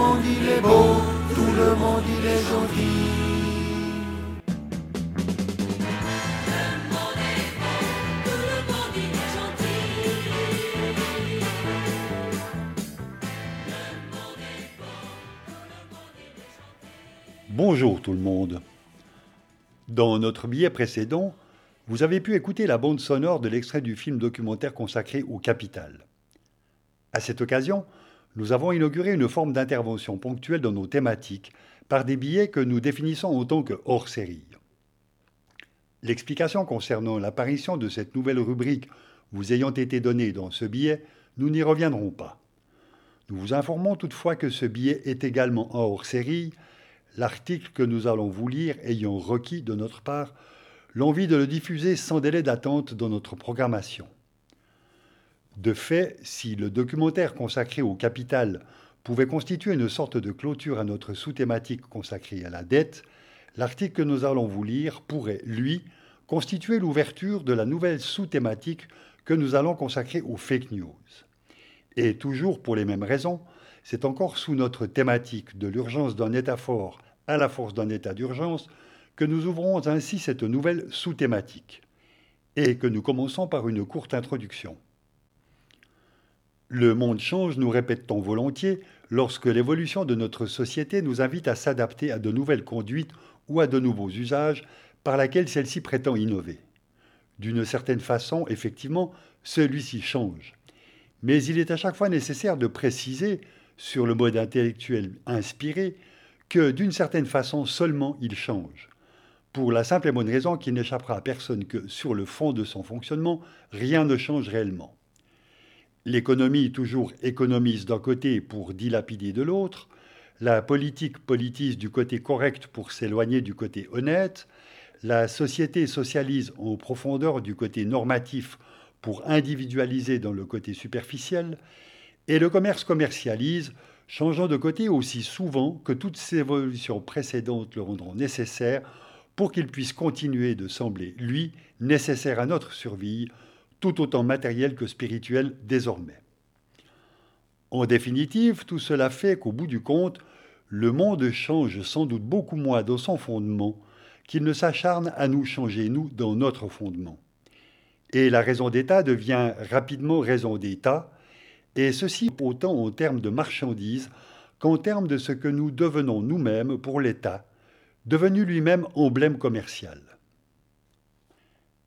monde il est beau, tout le monde il est gentil. Bonjour tout le monde. Dans notre billet précédent, vous avez pu écouter la bande sonore de l'extrait du film documentaire consacré au capital. À cette occasion, nous avons inauguré une forme d'intervention ponctuelle dans nos thématiques par des billets que nous définissons en tant que hors-série. L'explication concernant l'apparition de cette nouvelle rubrique vous ayant été donnée dans ce billet, nous n'y reviendrons pas. Nous vous informons toutefois que ce billet est également en hors-série, l'article que nous allons vous lire ayant requis de notre part l'envie de le diffuser sans délai d'attente dans notre programmation. De fait, si le documentaire consacré au capital pouvait constituer une sorte de clôture à notre sous-thématique consacrée à la dette, l'article que nous allons vous lire pourrait, lui, constituer l'ouverture de la nouvelle sous-thématique que nous allons consacrer aux fake news. Et toujours pour les mêmes raisons, c'est encore sous notre thématique de l'urgence d'un État fort à la force d'un État d'urgence que nous ouvrons ainsi cette nouvelle sous-thématique et que nous commençons par une courte introduction. Le monde change, nous répète-t-on volontiers, lorsque l'évolution de notre société nous invite à s'adapter à de nouvelles conduites ou à de nouveaux usages par laquelle celle-ci prétend innover. D'une certaine façon, effectivement, celui-ci change. Mais il est à chaque fois nécessaire de préciser sur le mode intellectuel inspiré, que d'une certaine façon seulement il change, pour la simple et bonne raison qu'il n'échappera à personne que, sur le fond de son fonctionnement, rien ne change réellement. L'économie toujours économise d'un côté pour dilapider de l'autre, la politique politise du côté correct pour s'éloigner du côté honnête, la société socialise en profondeur du côté normatif pour individualiser dans le côté superficiel, et le commerce commercialise, changeant de côté aussi souvent que toutes ces évolutions précédentes le rendront nécessaire pour qu'il puisse continuer de sembler, lui, nécessaire à notre survie, tout autant matériel que spirituel désormais. En définitive, tout cela fait qu'au bout du compte, le monde change sans doute beaucoup moins dans son fondement qu'il ne s'acharne à nous changer, nous, dans notre fondement. Et la raison d'État devient rapidement raison d'État, et ceci autant en termes de marchandises qu'en termes de ce que nous devenons nous-mêmes pour l'État, devenu lui-même emblème commercial.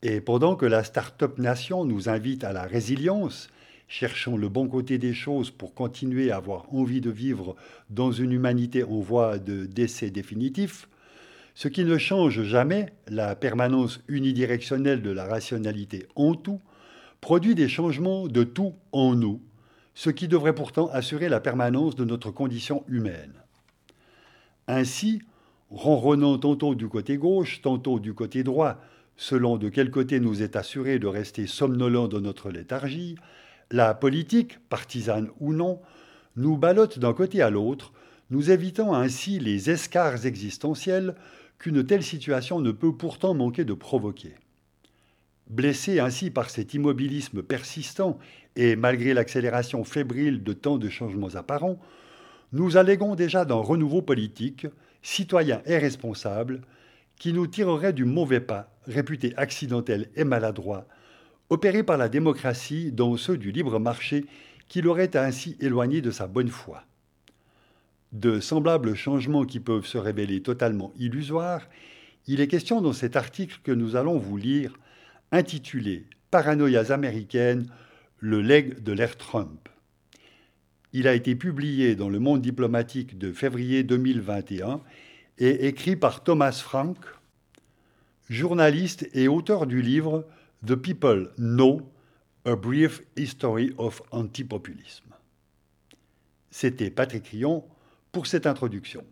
Et pendant que la start-up nation nous invite à la résilience, cherchant le bon côté des choses pour continuer à avoir envie de vivre dans une humanité en voie de décès définitif, ce qui ne change jamais, la permanence unidirectionnelle de la rationalité en tout, produit des changements de tout en nous, ce qui devrait pourtant assurer la permanence de notre condition humaine. Ainsi, ronronnant tantôt du côté gauche, tantôt du côté droit, selon de quel côté nous est assuré de rester somnolents dans notre léthargie, la politique, partisane ou non, nous ballotte d'un côté à l'autre, nous évitant ainsi les escarres existentiels qu'une telle situation ne peut pourtant manquer de provoquer. Blessés ainsi par cet immobilisme persistant et malgré l'accélération fébrile de tant de changements apparents, nous alléguons déjà d'un renouveau politique, citoyen et responsable, qui nous tirerait du mauvais pas, réputé accidentel et maladroit, opéré par la démocratie dans ceux du libre marché qui l'aurait ainsi éloigné de sa bonne foi. De semblables changements qui peuvent se révéler totalement illusoires, il est question dans cet article que nous allons vous lire, intitulé « Paranoïas américaines, le legs de l'ère Trump ». Il a été publié dans Le Monde diplomatique de février 2021 et écrit par Thomas Frank, journaliste et auteur du livre « The People No: A Brief History of Anti-Populism ». C'était Patrick Rion pour cette introduction.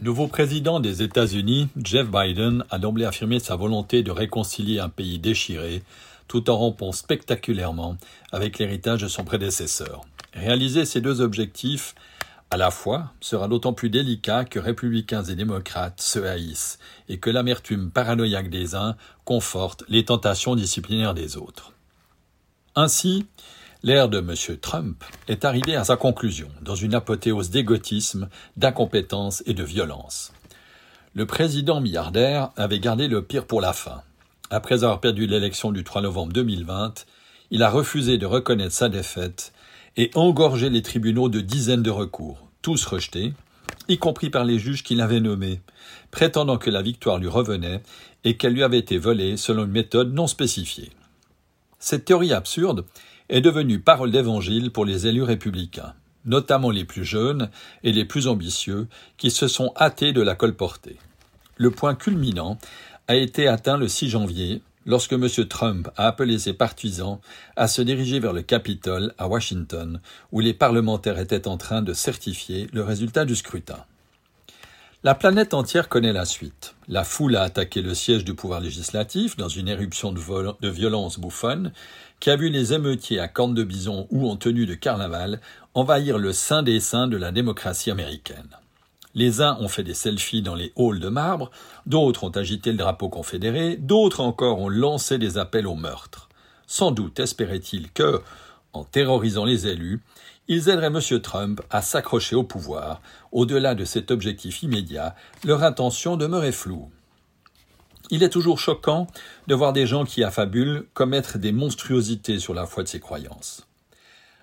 Nouveau président des États-Unis, Jeff Biden a d'emblée affirmé sa volonté de réconcilier un pays déchiré, tout en rompant spectaculairement avec l'héritage de son prédécesseur. Réaliser ces deux objectifs À la fois, sera d'autant plus délicat que républicains et démocrates se haïssent et que l'amertume paranoïaque des uns conforte les tentations disciplinaires des autres. Ainsi, l'ère de M. Trump est arrivée à sa conclusion, dans une apothéose d'égotisme, d'incompétence et de violence. Le président milliardaire avait gardé le pire pour la fin. Après avoir perdu l'élection du 3 novembre 2020, il a refusé de reconnaître sa défaite et engorgé les tribunaux de dizaines de recours, tous rejetés, y compris par les juges qu'il avait nommés, prétendant que la victoire lui revenait et qu'elle lui avait été volée selon une méthode non spécifiée. Cette théorie absurde est devenue parole d'évangile pour les élus républicains, notamment les plus jeunes et les plus ambitieux, qui se sont hâtés de la colporter. Le point culminant a été atteint le 6 janvier, lorsque M. Trump a appelé ses partisans à se diriger vers le Capitole à Washington, où les parlementaires étaient en train de certifier le résultat du scrutin. La planète entière connaît la suite. La foule a attaqué le siège du pouvoir législatif dans une éruption de violence bouffonne qui a vu les émeutiers à cornes de bison ou en tenue de carnaval envahir le sein des seins de la démocratie américaine. Les uns ont fait des selfies dans les halls de marbre, d'autres ont agité le drapeau confédéré, d'autres encore ont lancé des appels au meurtre. Sans doute espéraient-ils que, en terrorisant les élus, ils aideraient M. Trump à s'accrocher au pouvoir. Au-delà de cet objectif immédiat, leur intention demeurait floue. Il est toujours choquant de voir des gens qui affabulent commettre des monstruosités sur la foi de ses croyances.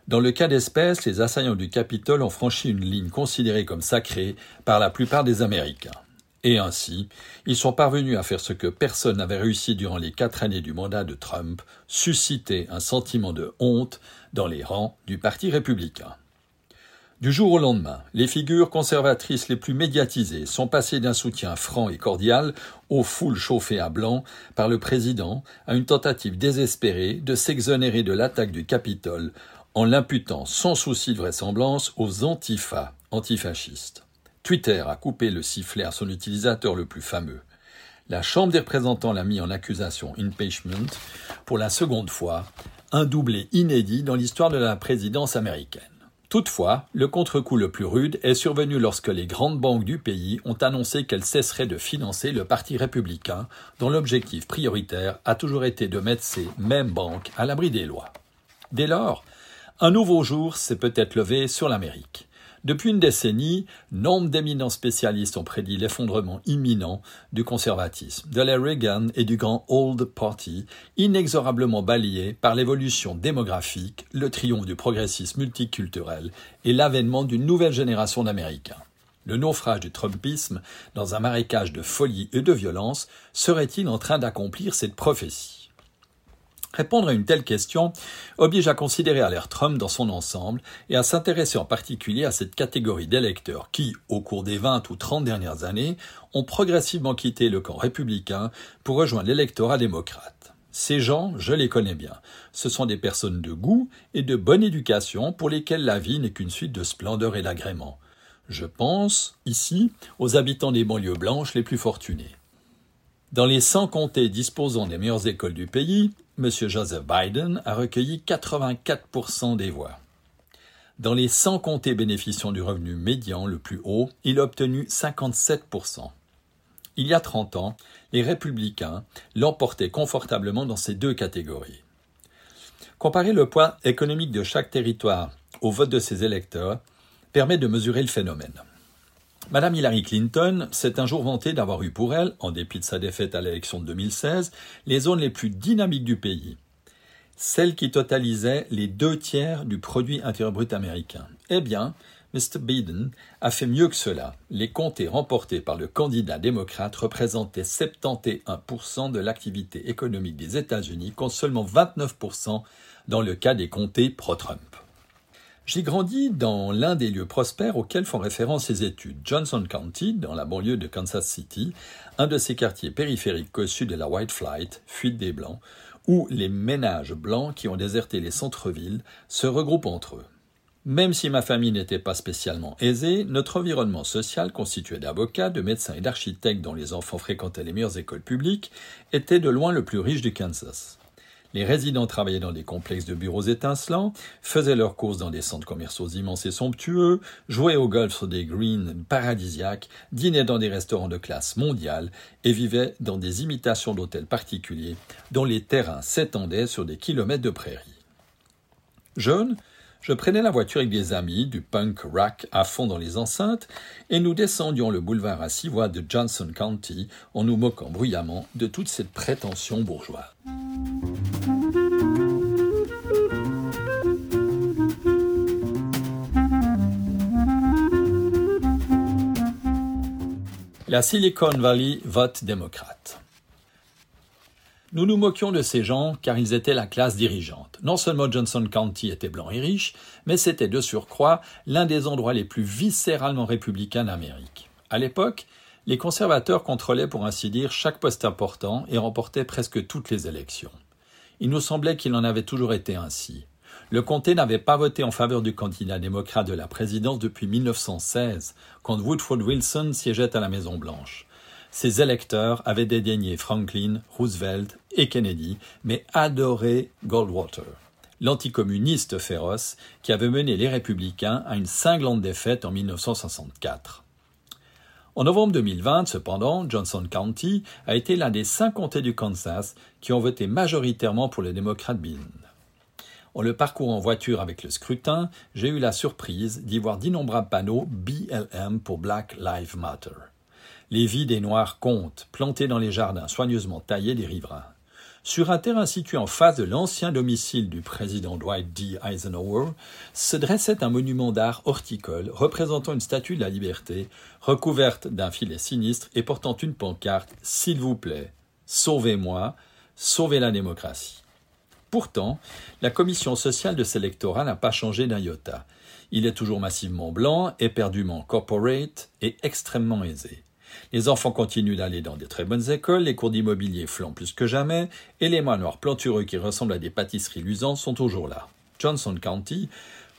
Dans le cas d'espèce, les assaillants du Capitole ont franchi une ligne considérée comme sacrée par la plupart des Américains. Et ainsi, ils sont parvenus à faire ce que personne n'avait réussi durant les 4 années du mandat de Trump, susciter un sentiment de honte dans les rangs du Parti républicain. Du jour au lendemain, les figures conservatrices les plus médiatisées sont passées d'un soutien franc et cordial aux foules chauffées à blanc par le président à une tentative désespérée de s'exonérer de l'attaque du Capitole, en l'imputant sans souci de vraisemblance aux antifascistes. Twitter a coupé le sifflet à son utilisateur le plus fameux. La Chambre des représentants l'a mis en accusation impeachment pour la seconde fois, un doublé inédit dans l'histoire de la présidence américaine. Toutefois, le contre-coup le plus rude est survenu lorsque les grandes banques du pays ont annoncé qu'elles cesseraient de financer le Parti républicain, dont l'objectif prioritaire a toujours été de mettre ces mêmes banques à l'abri des lois. Dès lors, un nouveau jour s'est peut-être levé sur l'Amérique. Depuis une décennie, nombre d'éminents spécialistes ont prédit l'effondrement imminent du conservatisme, de la Reagan et du grand Old Party, inexorablement balayés par l'évolution démographique, le triomphe du progressisme multiculturel et l'avènement d'une nouvelle génération d'Américains. Le naufrage du Trumpisme, dans un marécage de folie et de violence, serait-il en train d'accomplir cette prophétie ? Répondre à une telle question oblige à considérer à l'ère Trump dans son ensemble et à s'intéresser en particulier à cette catégorie d'électeurs qui, au cours des 20 ou 30 dernières années, ont progressivement quitté le camp républicain pour rejoindre l'électorat démocrate. Ces gens, je les connais bien. Ce sont des personnes de goût et de bonne éducation pour lesquelles la vie n'est qu'une suite de splendeur et d'agréments. Je pense, ici, aux habitants des banlieues blanches les plus fortunés. Dans les 100 comtés disposant des meilleures écoles du pays, M. Joseph Biden a recueilli 84% des voix. Dans les 100 comtés bénéficiant du revenu médian le plus haut, il a obtenu 57%. Il y a 30 ans, les républicains l'emportaient confortablement dans ces deux catégories. Comparer le poids économique de chaque territoire au vote de ses électeurs permet de mesurer le phénomène. Madame Hillary Clinton s'est un jour vantée d'avoir eu pour elle, en dépit de sa défaite à l'élection de 2016, les zones les plus dynamiques du pays, celles qui totalisaient les 2/3 du produit intérieur brut américain. Eh bien, Mr. Biden a fait mieux que cela. Les comtés remportés par le candidat démocrate représentaient 71% de l'activité économique des États-Unis, contre seulement 29% dans le cas des comtés pro-Trump. J'ai grandi dans l'un des lieux prospères auxquels font référence ces études, Johnson County, dans la banlieue de Kansas City, un de ces quartiers périphériques cossus de la White Flight, fuite des Blancs, où les ménages blancs qui ont déserté les centres-villes se regroupent entre eux. Même si ma famille n'était pas spécialement aisée, notre environnement social, constitué d'avocats, de médecins et d'architectes dont les enfants fréquentaient les meilleures écoles publiques, était de loin le plus riche du Kansas. Les résidents travaillaient dans des complexes de bureaux étincelants, faisaient leurs courses dans des centres commerciaux immenses et somptueux, jouaient au golf sur des greens paradisiaques, dînaient dans des restaurants de classe mondiale et vivaient dans des imitations d'hôtels particuliers dont les terrains s'étendaient sur des kilomètres de prairies. Jeune, je prenais la voiture avec des amis, du punk rock à fond dans les enceintes, et nous descendions le boulevard à 6 voies de Johnson County en nous moquant bruyamment de toute cette prétention bourgeoise. La Silicon Valley vote démocrate. Nous nous moquions de ces gens car ils étaient la classe dirigeante. Non seulement Johnson County était blanc et riche, mais c'était de surcroît l'un des endroits les plus viscéralement républicains d'Amérique. À l'époque, les conservateurs contrôlaient pour ainsi dire chaque poste important et remportaient presque toutes les élections. Il nous semblait qu'il en avait toujours été ainsi. Le comté n'avait pas voté en faveur du candidat démocrate de la présidence depuis 1916, quand Woodrow Wilson siégeait à la Maison-Blanche. Ses électeurs avaient dédaigné Franklin, Roosevelt et Kennedy, mais adoré Goldwater, l'anticommuniste féroce qui avait mené les Républicains à une cinglante défaite en 1964. En novembre 2020, cependant, Johnson County a été l'un des 5 comtés du Kansas qui ont voté majoritairement pour le démocrate Biden. En le parcourant en voiture avec le scrutin, j'ai eu la surprise d'y voir d'innombrables panneaux BLM pour Black Lives Matter. Les vies des Noirs comptent, plantées dans les jardins soigneusement taillés des riverains. Sur un terrain situé en face de l'ancien domicile du président Dwight D. Eisenhower, se dressait un monument d'art horticole représentant une statue de la liberté, recouverte d'un filet sinistre et portant une pancarte « S'il vous plaît, sauvez-moi, sauvez la démocratie ». Pourtant, la commission sociale de cet électorat n'a pas changé d'un iota. Il est toujours massivement blanc, éperdument corporate et extrêmement aisé. Les enfants continuent d'aller dans des très bonnes écoles, les cours d'immobilier flambent plus que jamais, et les manoirs plantureux qui ressemblent à des pâtisseries luisantes sont toujours là. Johnson County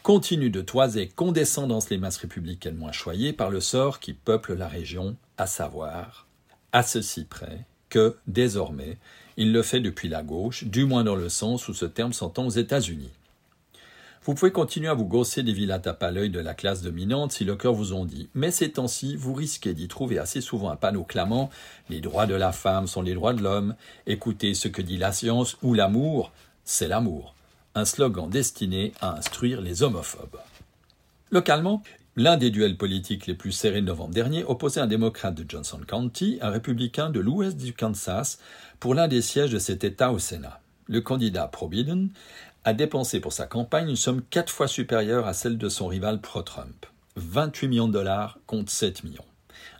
continue de toiser condescendance les masses républicaines moins choyées par le sort qui peuple la région, à savoir, à ceci près que, désormais, il le fait depuis la gauche, du moins dans le sens où ce terme s'entend aux États-Unis. Vous pouvez continuer à vous gausser des vilains tapes à l'œil de la classe dominante si le cœur vous en dit, mais ces temps-ci, vous risquez d'y trouver assez souvent un panneau clamant « Les droits de la femme sont les droits de l'homme »,« Écoutez ce que dit la science » ou « L'amour, c'est l'amour », un slogan destiné à instruire les homophobes. Localement, l'un des duels politiques les plus serrés de novembre dernier opposait un démocrate de Johnson County, un républicain de l'ouest du Kansas, pour l'un des sièges de cet État au Sénat. Le candidat pro-Biden a dépensé pour sa campagne une somme 4 fois supérieure à celle de son rival pro-Trump. $28 millions contre 7 millions.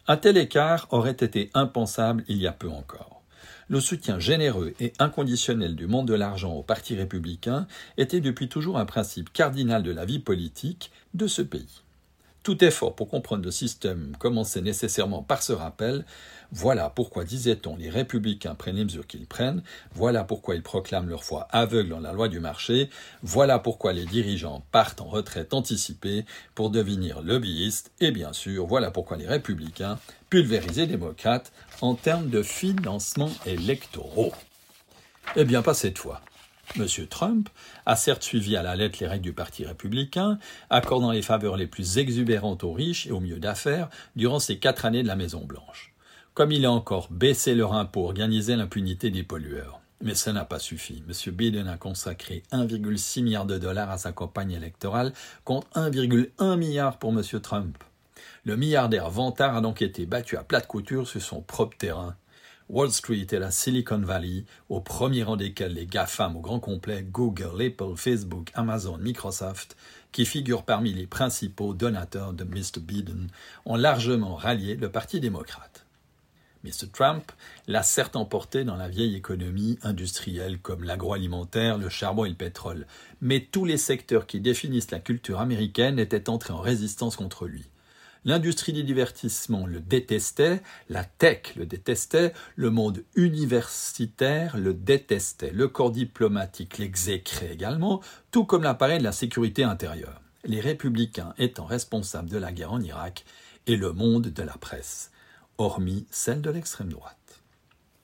Un tel écart aurait été impensable il y a peu encore. Le soutien généreux et inconditionnel du monde de l'argent au Parti républicain était depuis toujours un principe cardinal de la vie politique de ce pays. Tout effort pour comprendre le système commençait nécessairement par ce rappel. Voilà pourquoi, disait-on, les républicains prennent les mesures qu'ils prennent. Voilà pourquoi ils proclament leur foi aveugle en la loi du marché. Voilà pourquoi les dirigeants partent en retraite anticipée pour devenir lobbyistes. Et bien sûr, voilà pourquoi les républicains pulvérisent les démocrates en termes de financement électoraux. Eh bien, pas cette fois. M. Trump a certes suivi à la lettre les règles du Parti républicain, accordant les faveurs les plus exubérantes aux riches et aux milieux d'affaires durant ses 4 années de la Maison-Blanche. Comme il a encore baissé leur impôt, organisé l'impunité des pollueurs. Mais ça n'a pas suffi. M. Biden a consacré $1,6 milliard à sa campagne électorale, contre $1,1 milliard pour M. Trump. Le milliardaire vantard a donc été battu à plate couture sur son propre terrain. Wall Street et la Silicon Valley, au premier rang desquels les GAFAM au grand complet, Google, Apple, Facebook, Amazon, Microsoft, qui figurent parmi les principaux donateurs de Mr. Biden, ont largement rallié le Parti démocrate. Mr. Trump l'a certes emporté dans la vieille économie industrielle comme l'agroalimentaire, le charbon et le pétrole, mais tous les secteurs qui définissent la culture américaine étaient entrés en résistance contre lui. L'industrie du divertissement le détestait, la tech le détestait, le monde universitaire le détestait, le corps diplomatique l'exécrait également, tout comme l'appareil de la sécurité intérieure, les républicains étant responsables de la guerre en Irak et le monde de la presse, hormis celle de l'extrême droite.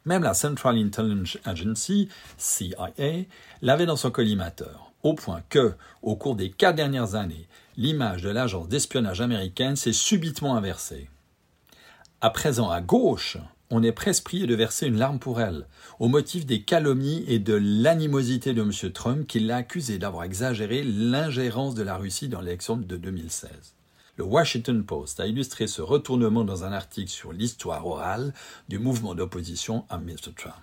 Même la Central Intelligence Agency, CIA, l'avait dans son collimateur, au point que, au cours des 4 dernières années, l'image de l'agence d'espionnage américaine s'est subitement inversée. À présent, à gauche, on est presque prié de verser une larme pour elle, au motif des calomnies et de l'animosité de M. Trump qui l'a accusé d'avoir exagéré l'ingérence de la Russie dans l'élection de 2016. Le Washington Post a illustré ce retournement dans un article sur l'histoire orale du mouvement d'opposition à M. Trump.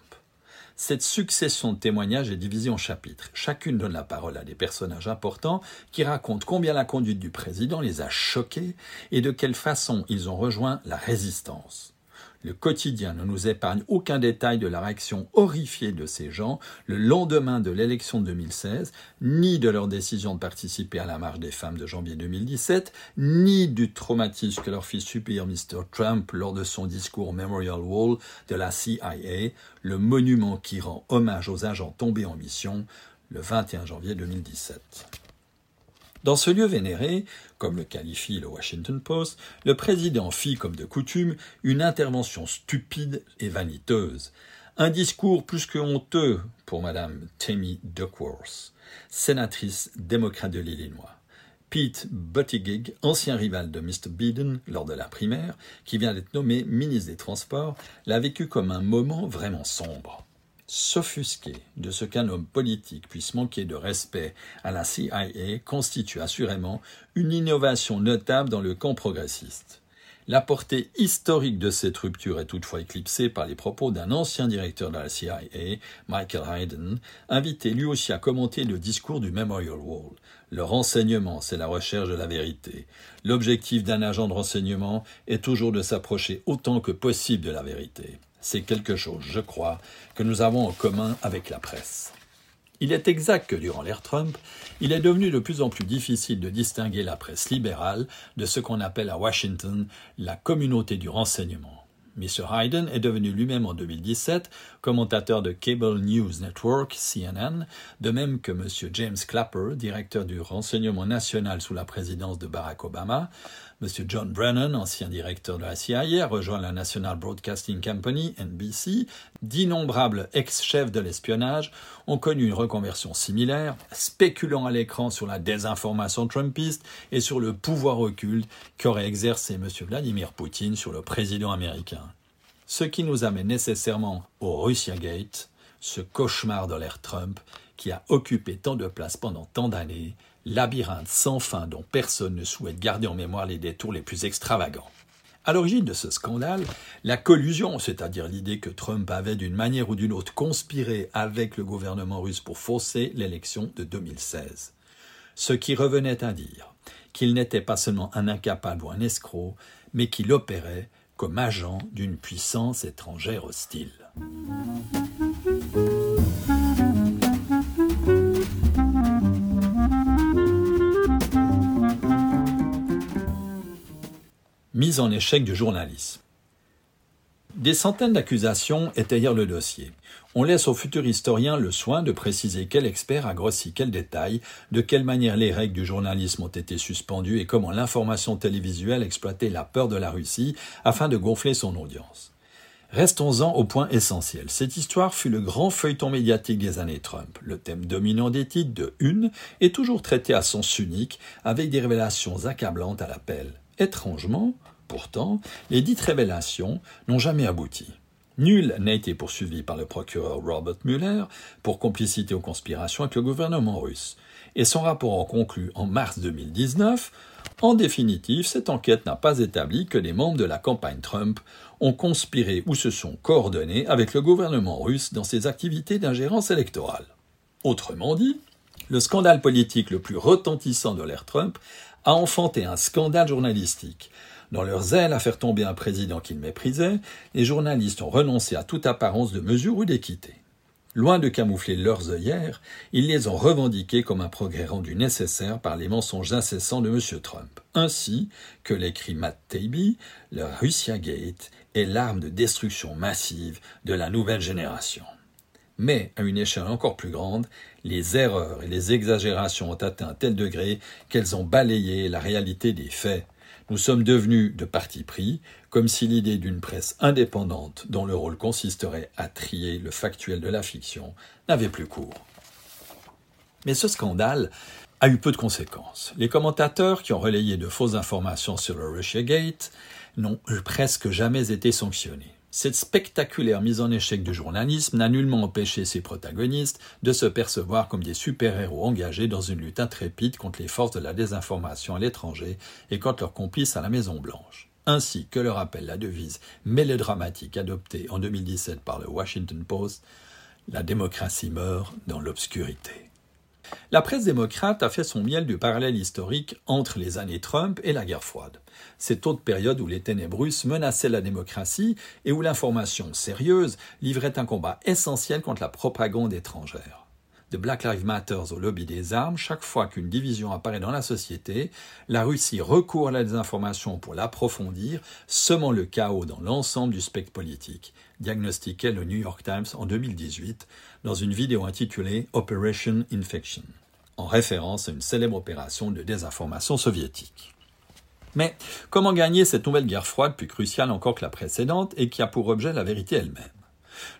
Cette succession de témoignages est divisée en chapitres. Chacune donne la parole à des personnages importants qui racontent combien la conduite du président les a choqués et de quelle façon ils ont rejoint la résistance. Le quotidien ne nous épargne aucun détail de la réaction horrifiée de ces gens le lendemain de l'élection de 2016, ni de leur décision de participer à la marche des femmes de janvier 2017, ni du traumatisme que leur fit subir Mr. Trump lors de son discours Memorial Wall de la CIA, le monument qui rend hommage aux agents tombés en mission le 21 janvier 2017. Dans ce lieu vénéré, comme le qualifie le Washington Post, le président fit, comme de coutume, une intervention stupide et vaniteuse. Un discours plus que honteux pour Mme Tammy Duckworth, sénatrice démocrate de l'Illinois. Pete Buttigieg, ancien rival de Mr. Biden lors de la primaire, qui vient d'être nommé ministre des Transports, l'a vécu comme un moment vraiment sombre. S'offusquer de ce qu'un homme politique puisse manquer de respect à la CIA constitue assurément une innovation notable dans le camp progressiste. La portée historique de cette rupture est toutefois éclipsée par les propos d'un ancien directeur de la CIA, Michael Hayden, invité lui aussi à commenter le discours du Memorial Wall. Le renseignement, c'est la recherche de la vérité. L'objectif d'un agent de renseignement est toujours de s'approcher autant que possible de la vérité. C'est quelque chose, je crois, que nous avons en commun avec la presse. Il est exact que durant l'ère Trump, il est devenu de plus en plus difficile de distinguer la presse libérale de ce qu'on appelle à Washington la communauté du renseignement. M. Hayden est devenu lui-même en 2017 commentateur de Cable News Network, CNN, de même que M. James Clapper, directeur du renseignement national sous la présidence de Barack Obama. M. John Brennan, ancien directeur de la CIA, rejoint la National Broadcasting Company, NBC. D'innombrables ex-chefs de l'espionnage ont connu une reconversion similaire, spéculant à l'écran sur la désinformation trumpiste et sur le pouvoir occulte qu'aurait exercé M. Vladimir Poutine sur le président américain. Ce qui nous amène nécessairement au Russia Gate, ce cauchemar de l'ère Trump qui a occupé tant de place pendant tant d'années, labyrinthe sans fin dont personne ne souhaite garder en mémoire les détours les plus extravagants. À l'origine de ce scandale, la collusion, c'est-à-dire l'idée que Trump avait d'une manière ou d'une autre conspiré avec le gouvernement russe pour fausser l'élection de 2016. Ce qui revenait à dire qu'il n'était pas seulement un incapable ou un escroc, mais qu'il opérait comme agent d'une puissance étrangère hostile. Mise en échec du journalisme. Des centaines d'accusations étayèrent le dossier. On laisse au futur historien le soin de préciser quel expert a grossi quel détail, de quelle manière les règles du journalisme ont été suspendues et comment l'information télévisuelle exploitait la peur de la Russie afin de gonfler son audience. Restons-en au point essentiel. Cette histoire fut le grand feuilleton médiatique des années Trump. Le thème dominant des titres de une est toujours traité à sens unique avec des révélations accablantes à l'appel. Étrangement, pourtant, les dites révélations n'ont jamais abouti. Nul n'a été poursuivi par le procureur Robert Mueller pour complicité aux conspirations avec le gouvernement russe. Et son rapport en conclut en mars 2019. En définitive, cette enquête n'a pas établi que les membres de la campagne Trump ont conspiré ou se sont coordonnés avec le gouvernement russe dans ses activités d'ingérence électorale. Autrement dit, le scandale politique le plus retentissant de l'ère Trump a enfanté un scandale journalistique. Dans leur zèle à faire tomber un président qu'ils méprisaient, les journalistes ont renoncé à toute apparence de mesure ou d'équité. Loin de camoufler leurs œillères, ils les ont revendiqués comme un progrès rendu nécessaire par les mensonges incessants de M. Trump. Ainsi que l'écrit Matt Taibbi, le Russia Gate est l'arme de destruction massive de la nouvelle génération. Mais, à une échelle encore plus grande, les erreurs et les exagérations ont atteint un tel degré qu'elles ont balayé la réalité des faits. Nous sommes devenus de parti pris, comme si l'idée d'une presse indépendante dont le rôle consisterait à trier le factuel de la fiction n'avait plus cours. Mais ce scandale a eu peu de conséquences. Les commentateurs qui ont relayé de fausses informations sur le Russia Gate n'ont presque jamais été sanctionnés. Cette spectaculaire mise en échec du journalisme n'a nullement empêché ses protagonistes de se percevoir comme des super-héros engagés dans une lutte intrépide contre les forces de la désinformation à l'étranger et contre leurs complices à la Maison-Blanche. Ainsi que le rappelle la devise mélodramatique adoptée en 2017 par le Washington Post, « La démocratie meurt dans l'obscurité ». La presse démocrate a fait son miel du parallèle historique entre les années Trump et la guerre froide. Cette autre période où les ténèbres russes menaçaient la démocratie et où l'information sérieuse livrait un combat essentiel contre la propagande étrangère. De Black Lives Matter au lobby des armes, chaque fois qu'une division apparaît dans la société, la Russie recourt à la désinformation pour l'approfondir, semant le chaos dans l'ensemble du spectre politique, diagnostiquait le New York Times en 2018 dans une vidéo intitulée « Operation Infection », en référence à une célèbre opération de désinformation soviétique. Mais comment gagner cette nouvelle guerre froide, plus cruciale encore que la précédente, et qui a pour objet la vérité elle-même ?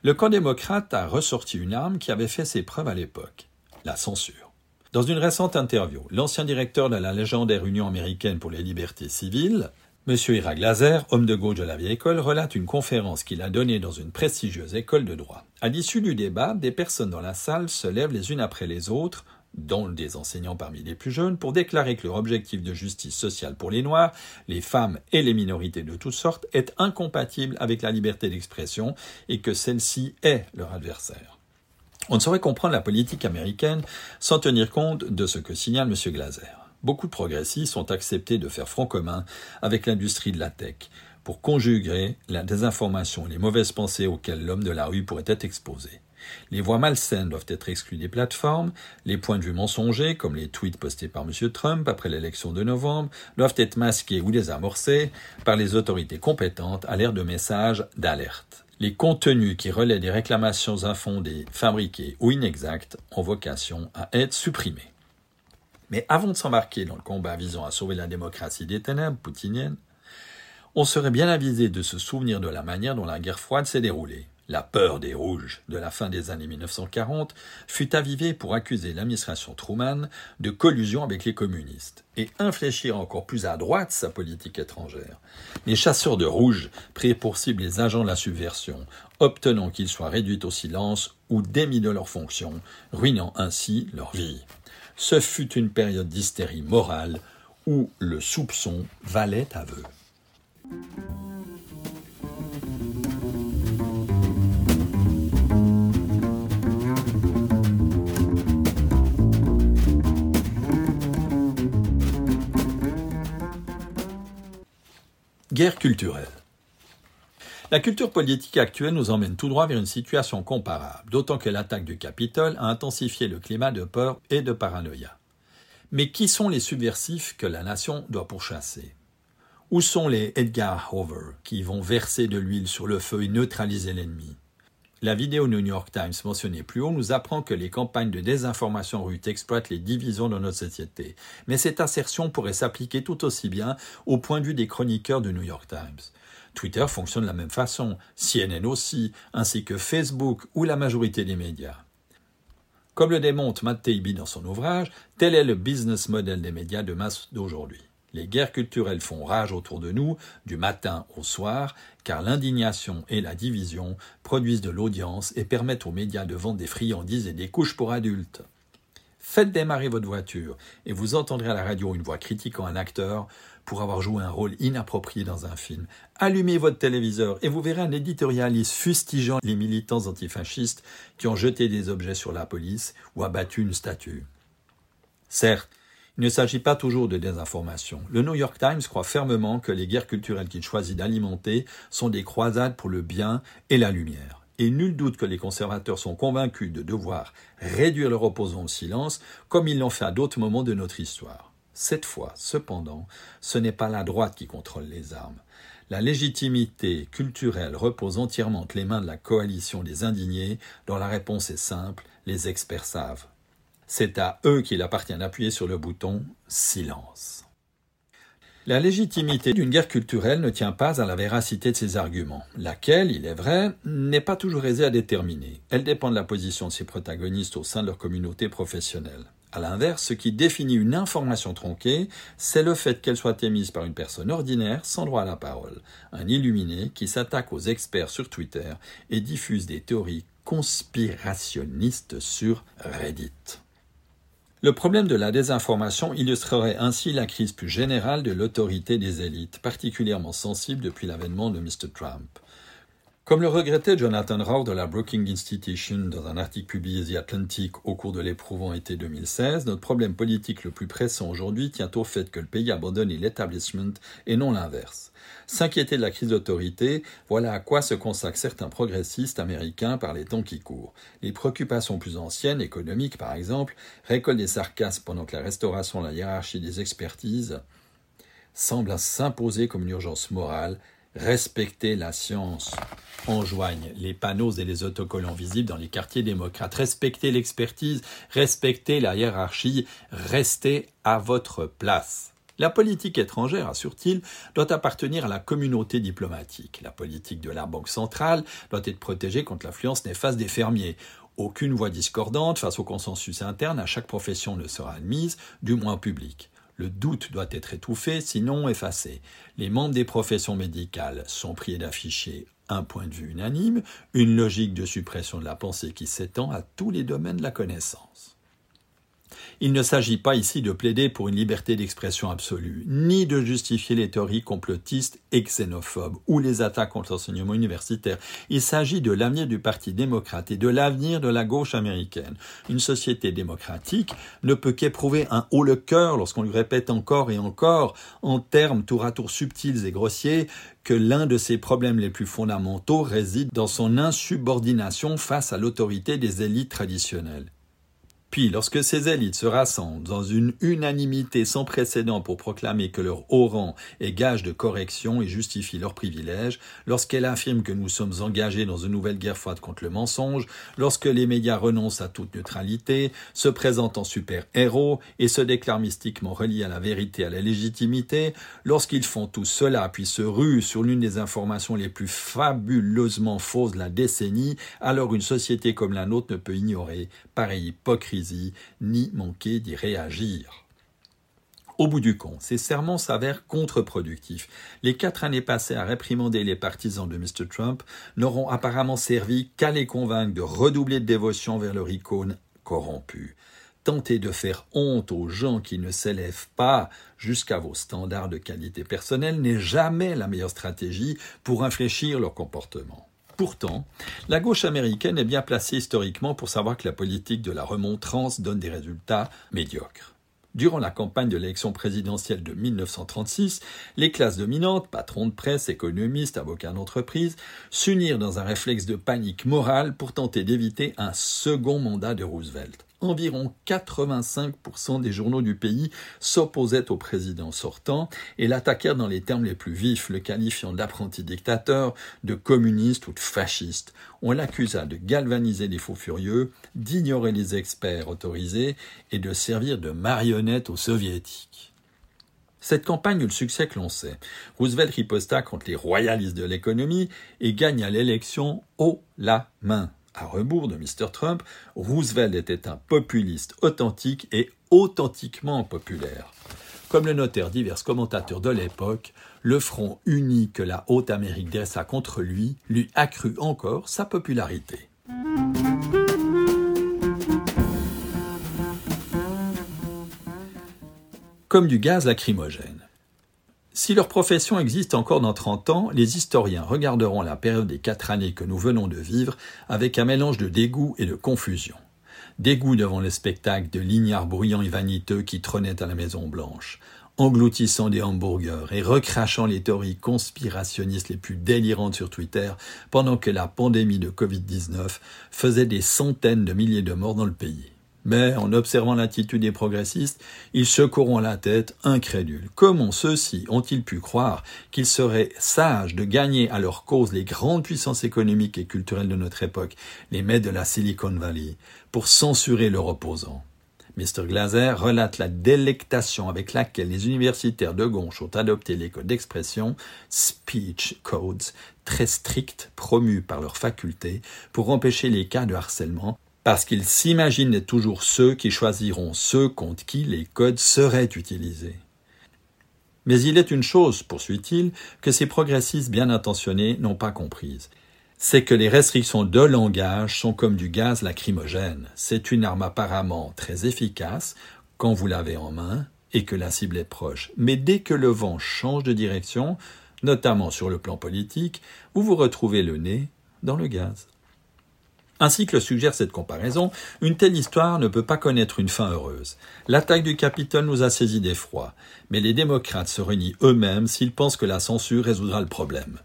Le camp démocrate a ressorti une arme qui avait fait ses preuves à l'époque, la censure. Dans une récente interview, l'ancien directeur de la légendaire Union américaine pour les libertés civiles, M. Ira Glaser, homme de gauche de la vieille école, relate une conférence qu'il a donnée dans une prestigieuse école de droit. À l'issue du débat, des personnes dans la salle se lèvent les unes après les autres, dont des enseignants parmi les plus jeunes, pour déclarer que leur objectif de justice sociale pour les Noirs, les femmes et les minorités de toutes sortes est incompatible avec la liberté d'expression et que celle-ci est leur adversaire. On ne saurait comprendre la politique américaine sans tenir compte de ce que signale M. Glaser. Beaucoup de progressistes ont accepté de faire front commun avec l'industrie de la tech pour conjuguer la désinformation et les mauvaises pensées auxquelles l'homme de la rue pourrait être exposé. Les voix malsaines doivent être exclues des plateformes, les points de vue mensongers, comme les tweets postés par M. Trump après l'élection de novembre, doivent être masqués ou désamorcés par les autorités compétentes à l'ère de messages d'alerte. Les contenus qui relaient des réclamations infondées, fabriquées ou inexactes ont vocation à être supprimés. Mais avant de s'embarquer dans le combat visant à sauver la démocratie des ténèbres poutiniennes, on serait bien avisé de se souvenir de la manière dont la guerre froide s'est déroulée. La peur des Rouges de la fin des années 1940 fut avivée pour accuser l'administration Truman de collusion avec les communistes et infléchir encore plus à droite sa politique étrangère. Les chasseurs de rouges prirent pour cible les agents de la subversion, obtenant qu'ils soient réduits au silence ou démis de leurs fonctions, ruinant ainsi leur vie. Ce fut une période d'hystérie morale où le soupçon valait aveu. Guerre culturelle. La culture politique actuelle nous emmène tout droit vers une situation comparable, d'autant que l'attaque du Capitole a intensifié le climat de peur et de paranoïa. Mais qui sont les subversifs que la nation doit pourchasser ? Où sont les Edgar Hoover qui vont verser de l'huile sur le feu et neutraliser l'ennemi ? La vidéo New York Times mentionnée plus haut nous apprend que les campagnes de désinformation russes exploitent les divisions de notre société. Mais cette assertion pourrait s'appliquer tout aussi bien au point de vue des chroniqueurs du New York Times. Twitter fonctionne de la même façon, CNN aussi, ainsi que Facebook ou la majorité des médias. Comme le démontre Matt Taibbi dans son ouvrage, tel est le business model des médias de masse d'aujourd'hui. Les guerres culturelles font rage autour de nous, du matin au soir, car l'indignation et la division produisent de l'audience et permettent aux médias de vendre des friandises et des couches pour adultes. Faites démarrer votre voiture et vous entendrez à la radio une voix critiquant un acteur pour avoir joué un rôle inapproprié dans un film. Allumez votre téléviseur et vous verrez un éditorialiste fustigeant les militants antifascistes qui ont jeté des objets sur la police ou abattu une statue. Certes, il ne s'agit pas toujours de désinformation. Le New York Times croit fermement que les guerres culturelles qu'il choisit d'alimenter sont des croisades pour le bien et la lumière. Et nul doute que les conservateurs sont convaincus de devoir réduire leurs opposants au silence, comme ils l'ont fait à d'autres moments de notre histoire. Cette fois, cependant, ce n'est pas la droite qui contrôle les armes. La légitimité culturelle repose entièrement entre les mains de la coalition des indignés, dont la réponse est simple, les experts savent. C'est à eux qu'il appartient d'appuyer sur le bouton « Silence ». La légitimité d'une guerre culturelle ne tient pas à la véracité de ses arguments, laquelle, il est vrai, n'est pas toujours aisée à déterminer. Elle dépend de la position de ses protagonistes au sein de leur communauté professionnelle. À l'inverse, ce qui définit une information tronquée, c'est le fait qu'elle soit émise par une personne ordinaire sans droit à la parole, un illuminé qui s'attaque aux experts sur Twitter et diffuse des théories conspirationnistes sur Reddit. Le problème de la désinformation illustrerait ainsi la crise plus générale de l'autorité des élites, particulièrement sensible depuis l'avènement de Mr. Trump. Comme le regrettait Jonathan Rauch de la Brookings Institution dans un article publié The Atlantic au cours de l'éprouvant été 2016, notre problème politique le plus pressant aujourd'hui tient au fait que le pays abandonne l'établissement et non l'inverse. S'inquiéter de la crise d'autorité, voilà à quoi se consacrent certains progressistes américains par les temps qui courent. Les préoccupations plus anciennes, économiques par exemple, récoltent des sarcasmes pendant que la restauration de la hiérarchie des expertises semble s'imposer comme une urgence morale. Respecter la science, enjoignent les panneaux et les autocollants visibles dans les quartiers démocrates. Respectez l'expertise, respectez la hiérarchie, restez à votre place. La politique étrangère, assure-t-il, doit appartenir à la communauté diplomatique. La politique de la Banque centrale doit être protégée contre l'influence néfaste des fermiers. Aucune voix discordante face au consensus interne à chaque profession ne sera admise, du moins publique. Le doute doit être étouffé, sinon effacé. Les membres des professions médicales sont priés d'afficher un point de vue unanime, une logique de suppression de la pensée qui s'étend à tous les domaines de la connaissance. Il ne s'agit pas ici de plaider pour une liberté d'expression absolue, ni de justifier les théories complotistes et xénophobes ou les attaques contre l'enseignement universitaire. Il s'agit de l'avenir du Parti démocrate et de l'avenir de la gauche américaine. Une société démocratique ne peut qu'éprouver un haut le cœur lorsqu'on lui répète encore et encore, en termes tour à tour subtils et grossiers, que l'un de ses problèmes les plus fondamentaux réside dans son insubordination face à l'autorité des élites traditionnelles. Puis, lorsque ces élites se rassemblent dans une unanimité sans précédent pour proclamer que leur haut rang est gage de correction et justifie leurs privilèges, lorsqu'elles affirment que nous sommes engagés dans une nouvelle guerre froide contre le mensonge, lorsque les médias renoncent à toute neutralité, se présentent en super-héros et se déclarent mystiquement reliés à la vérité et à la légitimité, lorsqu'ils font tout cela puis se ruent sur l'une des informations les plus fabuleusement fausses de la décennie, alors une société comme la nôtre ne peut ignorer pareille hypocrisie ni manquer d'y réagir. Au bout du compte, ces serments s'avèrent contre-productifs. Les 4 années passées à réprimander les partisans de Mr. Trump n'auront apparemment servi qu'à les convaincre de redoubler de dévotion vers leur icône corrompue. Tentez de faire honte aux gens qui ne s'élèvent pas jusqu'à vos standards de qualité personnelle n'est jamais la meilleure stratégie pour infléchir leur comportement. Pourtant, la gauche américaine est bien placée historiquement pour savoir que la politique de la remontrance donne des résultats médiocres. Durant la campagne de l'élection présidentielle de 1936, les classes dominantes, patrons de presse, économistes, avocats d'entreprise, s'unirent dans un réflexe de panique morale pour tenter d'éviter un second mandat de Roosevelt. Environ 85% des journaux du pays s'opposaient au président sortant et l'attaquèrent dans les termes les plus vifs, le qualifiant d'apprenti dictateur, de communiste ou de fasciste. On l'accusa de galvaniser les faux furieux, d'ignorer les experts autorisés et de servir de marionnette aux soviétiques. Cette campagne eut le succès que l'on sait. Roosevelt riposta contre les royalistes de l'économie et gagna l'élection haut la main. À rebours de Mr. Trump, Roosevelt était un populiste authentique et authentiquement populaire. Comme le notèrent divers commentateurs de l'époque, le front uni que la haute Amérique dressa contre lui lui accrut encore sa popularité. Comme du gaz lacrymogène. Si leur profession existe encore dans 30 ans, les historiens regarderont la période des 4 années que nous venons de vivre avec un mélange de dégoût et de confusion. Dégoût devant le spectacle de lignares bruyants et vaniteux qui trônaient à la Maison-Blanche, engloutissant des hamburgers et recrachant les théories conspirationnistes les plus délirantes sur Twitter pendant que la pandémie de Covid-19 faisait des centaines de milliers de morts dans le pays. Mais, en observant l'attitude des progressistes, ils secourront la tête, incrédules. Comment ceux-ci ont-ils pu croire qu'il serait sage de gagner à leur cause les grandes puissances économiques et culturelles de notre époque, les maîtres de la Silicon Valley, pour censurer leurs opposants ? Mr. Glaser relate la délectation avec laquelle les universitaires de gauche ont adopté les codes d'expression « speech codes » très stricts promus par leur faculté pour empêcher les cas de harcèlement, parce qu'ils s'imaginent toujours ceux qui choisiront ceux contre qui les codes seraient utilisés. Mais il est une chose, poursuit-il, que ces progressistes bien intentionnés n'ont pas comprise. C'est que les restrictions de langage sont comme du gaz lacrymogène. C'est une arme apparemment très efficace quand vous l'avez en main et que la cible est proche. Mais dès que le vent change de direction, notamment sur le plan politique, où vous retrouvez le nez dans le gaz. Ainsi que le suggère cette comparaison, une telle histoire ne peut pas connaître une fin heureuse. L'attaque du Capitole nous a saisi d'effroi, mais les démocrates se renient eux-mêmes s'ils pensent que la censure résoudra le problème.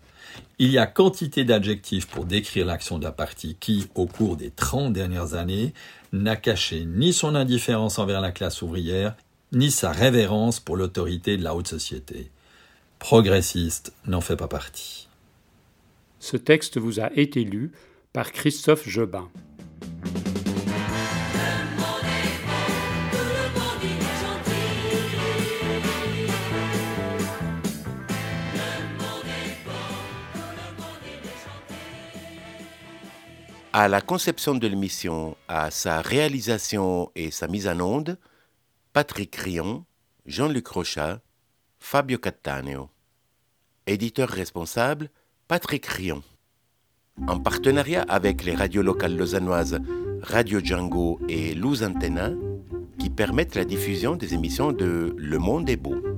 Il y a quantité d'adjectifs pour décrire l'action d'un parti qui, au cours des 30 dernières années, n'a caché ni son indifférence envers la classe ouvrière, ni sa révérence pour l'autorité de la haute société. Progressiste n'en fait pas partie. Ce texte vous a été lu par Christophe Jobin. À la conception de l'émission, à sa réalisation et sa mise en onde, Patrick Rion, Jean-Luc Rochat, Fabio Cattaneo. Éditeur responsable, Patrick Rion. En partenariat avec les radios locales lausannoises Radio Django et Luz Antenna, qui permettent la diffusion des émissions de Le Monde est beau.